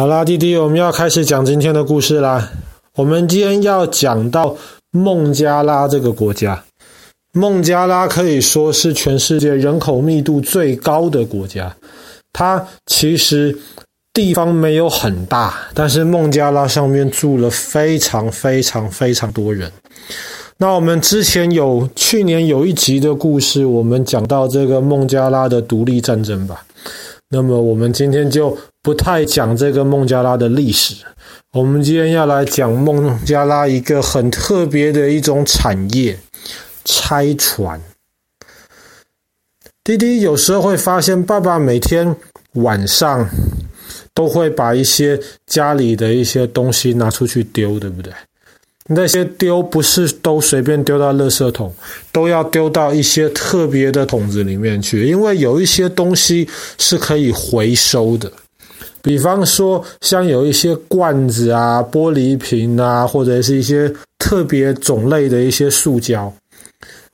好啦，弟弟，我们要开始讲今天的故事啦。我们今天要讲到孟加拉这个国家。孟加拉可以说是全世界人口密度最高的国家，它其实地方没有很大，但是孟加拉上面住了非常非常非常多人。那我们之前去年有一集的故事，我们讲到这个孟加拉的独立战争吧。那么我们今天就不太讲这个孟加拉的历史，我们今天要来讲孟加拉一个很特别的一种产业——拆船。弟弟有时候会发现，爸爸每天晚上都会把一些家里的一些东西拿出去丢，对不对？那些丢不是都随便丢到垃圾桶，都要丢到一些特别的桶子里面去，因为有一些东西是可以回收的。比方说像有一些罐子啊、玻璃瓶啊，或者是一些特别种类的一些塑胶，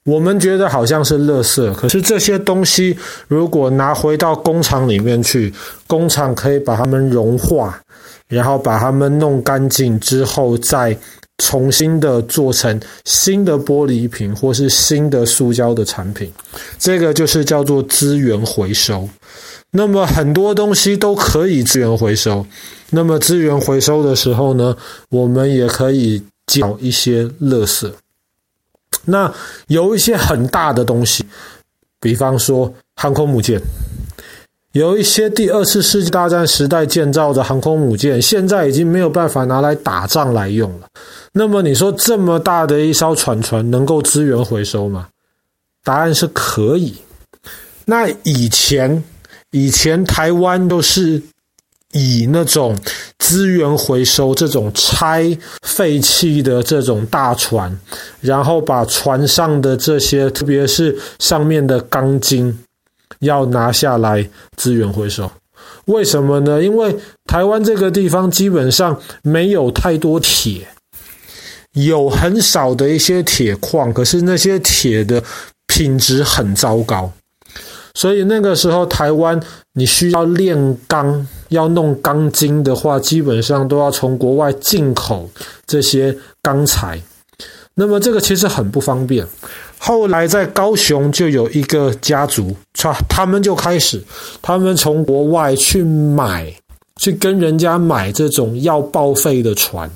我们觉得好像是垃圾，可是这些东西如果拿回到工厂里面去，工厂可以把它们融化，然后把它们弄干净之后，再重新的做成新的玻璃瓶或是新的塑胶的产品，这个就是叫做资源回收。那么很多东西都可以资源回收，那么资源回收的时候呢，我们也可以找一些垃圾。那有一些很大的东西，比方说航空母舰，有一些第二次世界大战时代建造的航空母舰，现在已经没有办法拿来打仗来用了。那么你说这么大的一艘船能够资源回收吗？答案是可以。那以前台湾都是以那种资源回收，这种拆废弃的这种大船，然后把船上的这些，特别是上面的钢筋，要拿下来资源回收。为什么呢？因为台湾这个地方基本上没有太多铁，有很少的一些铁矿，可是那些铁的品质很糟糕。所以那个时候台湾你需要炼钢，要弄钢筋的话，基本上都要从国外进口这些钢材，那么这个其实很不方便。后来在高雄就有一个家族，他们从国外去跟人家买这种要报废的船，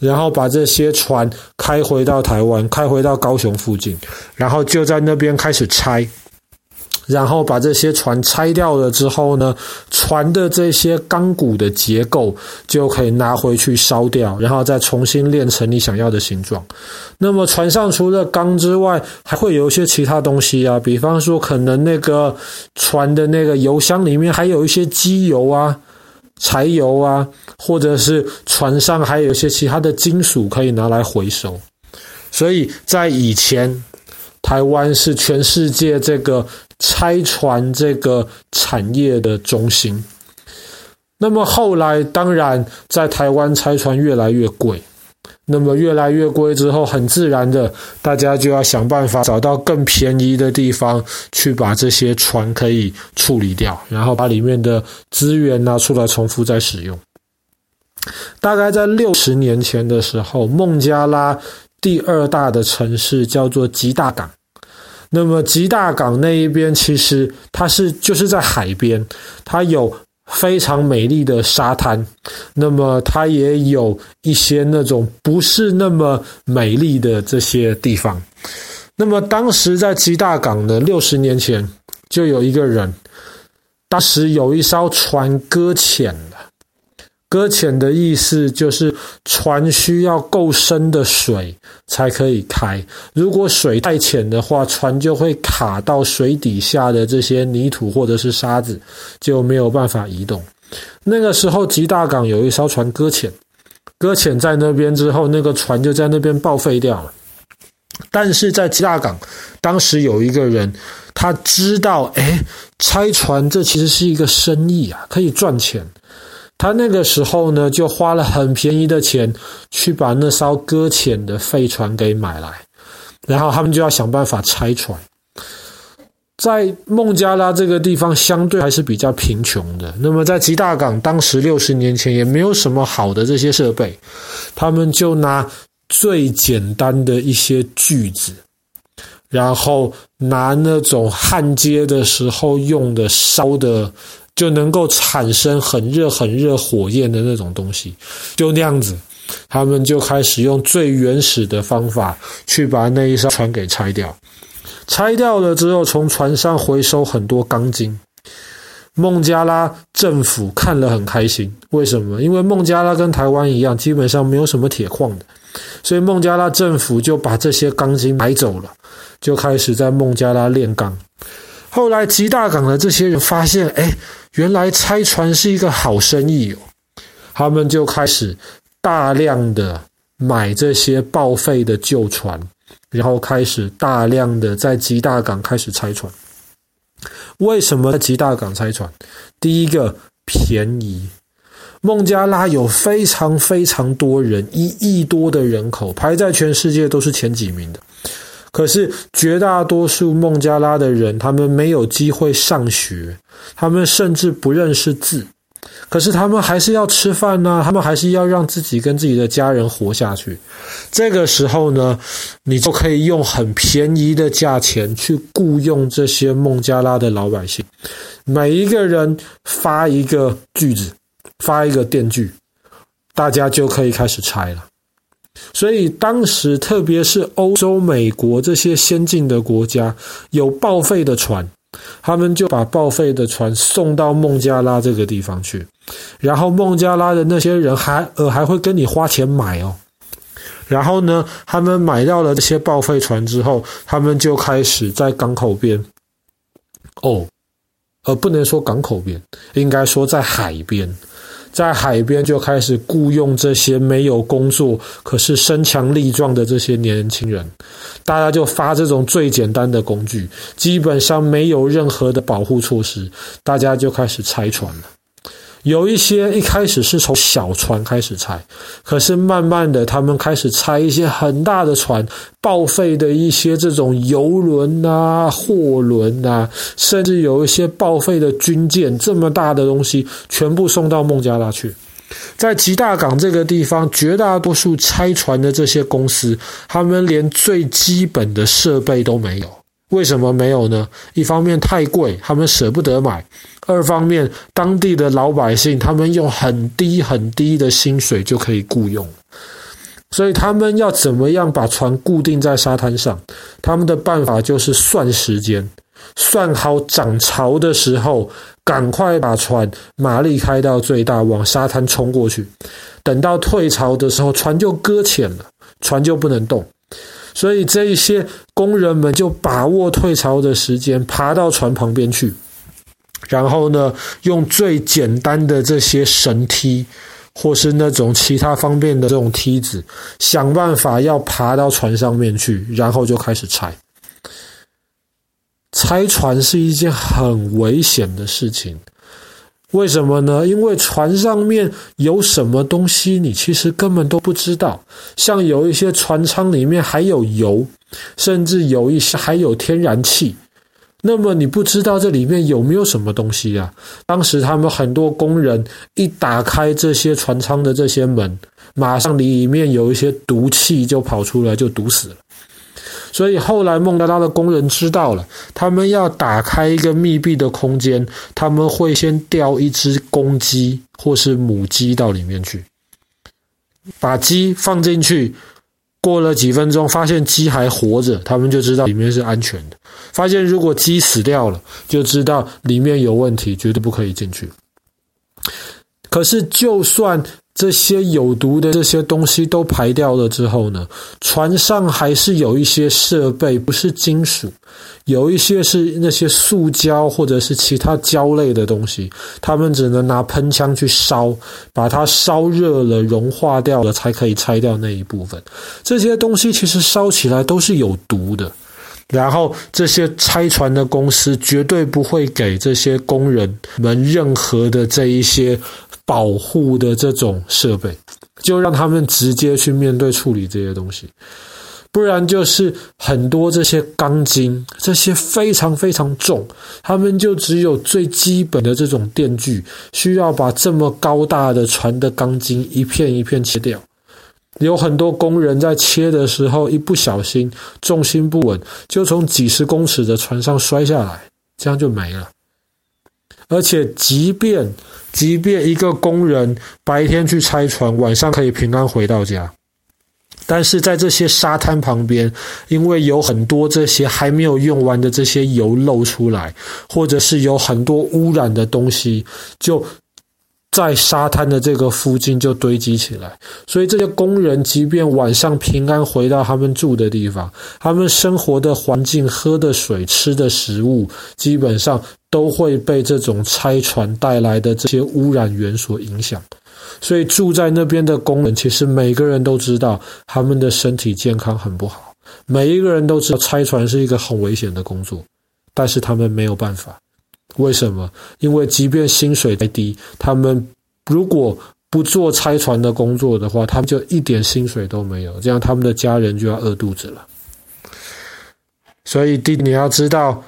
然后把这些船开回到台湾，开回到高雄附近，然后就在那边开始拆，然后把这些船拆掉了之后呢，船的这些钢骨的结构就可以拿回去烧掉，然后再重新炼成你想要的形状。那么船上除了钢之外，还会有一些其他东西啊，比方说可能那个船的那个油箱里面还有一些机油啊、柴油啊，或者是船上还有一些其他的金属可以拿来回收。所以在以前，台湾是全世界这个拆船这个产业的中心。那么后来当然在台湾拆船越来越贵，那么越来越贵之后，很自然的大家就要想办法找到更便宜的地方去把这些船可以处理掉，然后把里面的资源拿出来重复再使用。大概在60年前的时候，孟加拉第二大的城市叫做吉大港。那么吉大港那一边其实它就是在海边，它有非常美丽的沙滩，那么它也有一些那种不是那么美丽的这些地方。那么当时在吉大港呢，60年前就有一个人，当时有一艘船搁浅了。搁浅的意思就是船需要够深的水才可以开，如果水太浅的话，船就会卡到水底下的这些泥土或者是沙子，就没有办法移动。那个时候吉大港有一艘船搁浅在那边之后，那个船就在那边报废掉了。但是在吉大港当时有一个人，他知道拆船这其实是一个生意啊，可以赚钱。他那个时候呢，就花了很便宜的钱去把那艘搁浅的废船给买来，然后他们就要想办法拆船。在孟加拉这个地方相对还是比较贫穷的，那么在吉大港当时60年前也没有什么好的这些设备，他们就拿最简单的一些锯子，然后拿那种焊接的时候用的烧的就能够产生很热很热火焰的那种东西，就那样子他们就开始用最原始的方法去把那一艘船给拆掉。拆掉了之后，从船上回收很多钢筋。孟加拉政府看了很开心，为什么？因为孟加拉跟台湾一样，基本上没有什么铁矿的，所以孟加拉政府就把这些钢筋买走了，就开始在孟加拉炼钢。后来吉大港的这些人发现，原来拆船是一个好生意哦，他们就开始大量的买这些报废的旧船，然后开始大量的在吉大港开始拆船。为什么在吉大港拆船？第一个，便宜。孟加拉有非常非常多人，1亿多的人口排在全世界都是前几名的，可是绝大多数孟加拉的人他们没有机会上学，他们甚至不认识字，可是他们还是要吃饭啊，他们还是要让自己跟自己的家人活下去。这个时候呢，你就可以用很便宜的价钱去雇佣这些孟加拉的老百姓，每一个人发一个锯子，发一个电锯，大家就可以开始拆了。所以当时特别是欧洲、美国这些先进的国家有报废的船，他们就把报废的船送到孟加拉这个地方去，然后孟加拉的那些人还会跟你花钱买哦。然后呢，他们买到了这些报废船之后，他们就开始在港口边不能说港口边，应该说在海边，在海边就开始雇佣这些没有工作可是身强力壮的这些年轻人，大家就发这种最简单的工具，基本上没有任何的保护措施，大家就开始拆船了。有一些一开始是从小船开始拆，可是慢慢的他们开始拆一些很大的船，报废的一些这种游轮啊、货轮啊，甚至有一些报废的军舰，这么大的东西全部送到孟加拉去。在吉大港这个地方，绝大多数拆船的这些公司，他们连最基本的设备都没有。为什么没有呢？一方面太贵，他们舍不得买；二方面当地的老百姓他们用很低很低的薪水就可以雇佣，所以他们要怎么样把船固定在沙滩上？他们的办法就是算时间，算好涨潮的时候赶快把船马力开到最大往沙滩冲过去，等到退潮的时候船就搁浅了，船就不能动。所以这一些工人们就把握退潮的时间，爬到船旁边去，然后呢，用最简单的这些绳梯或是那种其他方便的这种梯子，想办法要爬到船上面去，然后就开始拆。拆船是一件很危险的事情，为什么呢？因为船上面有什么东西你其实根本都不知道，像有一些船舱里面还有油，甚至有一些还有天然气，那么你不知道这里面有没有什么东西啊。当时他们很多工人一打开这些船舱的这些门，马上里面有一些毒气就跑出来，就毒死了。所以后来孟加拉的工人知道了，他们要打开一个密闭的空间，他们会先调一只公鸡或是母鸡到里面去，把鸡放进去，过了几分钟发现鸡还活着，他们就知道里面是安全的。发现如果鸡死掉了，就知道里面有问题，绝对不可以进去。可是就算这些有毒的这些东西都排掉了之后呢，船上还是有一些设备不是金属，有一些是那些塑胶或者是其他胶类的东西，他们只能拿喷枪去烧，把它烧热了融化掉了才可以拆掉那一部分。这些东西其实烧起来都是有毒的，然后这些拆船的公司绝对不会给这些工人们任何的这一些保护的这种设备，就让他们直接去面对处理这些东西。不然就是很多这些钢筋，这些非常非常重，他们就只有最基本的这种电锯，需要把这么高大的船的钢筋一片一片切掉。有很多工人在切的时候一不小心重心不稳，就从几十公尺的船上摔下来，这样就没了。而且即便一个工人白天去拆船，晚上可以平安回到家，但是在这些沙滩旁边，因为有很多这些还没有用完的这些油漏出来，或者是有很多污染的东西，就在沙滩的这个附近就堆积起来。所以这些工人即便晚上平安回到他们住的地方，他们生活的环境、喝的水、吃的食物，基本上都会被这种拆船带来的这些污染源所影响。所以住在那边的工人，其实每个人都知道他们的身体健康很不好，每一个人都知道拆船是一个很危险的工作，但是他们没有办法。为什么？因为即便薪水再低，他们如果不做拆船的工作的话，他们就一点薪水都没有，这样他们的家人就要饿肚子了。所以弟，你要知道，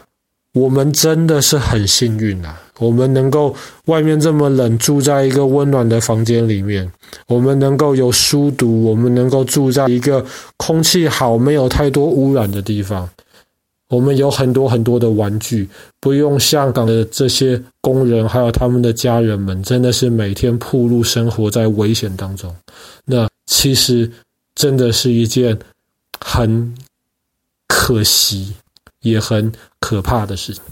我们真的是很幸运啊，我们能够外面这么冷，住在一个温暖的房间里面，我们能够有书读，我们能够住在一个空气好、没有太多污染的地方。我们有很多很多的玩具，不用香港的这些工人还有他们的家人们真的是每天暴露生活在危险当中。那其实真的是一件很可惜也很可怕的事情。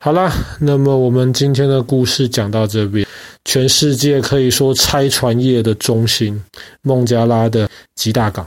好啦，那么我们今天的故事讲到这边，全世界可以说拆船业的中心孟加拉的吉大港。